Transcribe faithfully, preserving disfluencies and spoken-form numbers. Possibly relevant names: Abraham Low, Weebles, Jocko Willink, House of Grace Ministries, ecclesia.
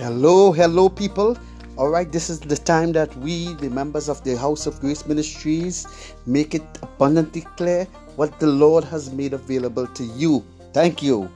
Hello, hello people. All right, this is the time that we, the members of the House of Grace Ministries, make it abundantly clear what the Lord has made available to you. Thank you.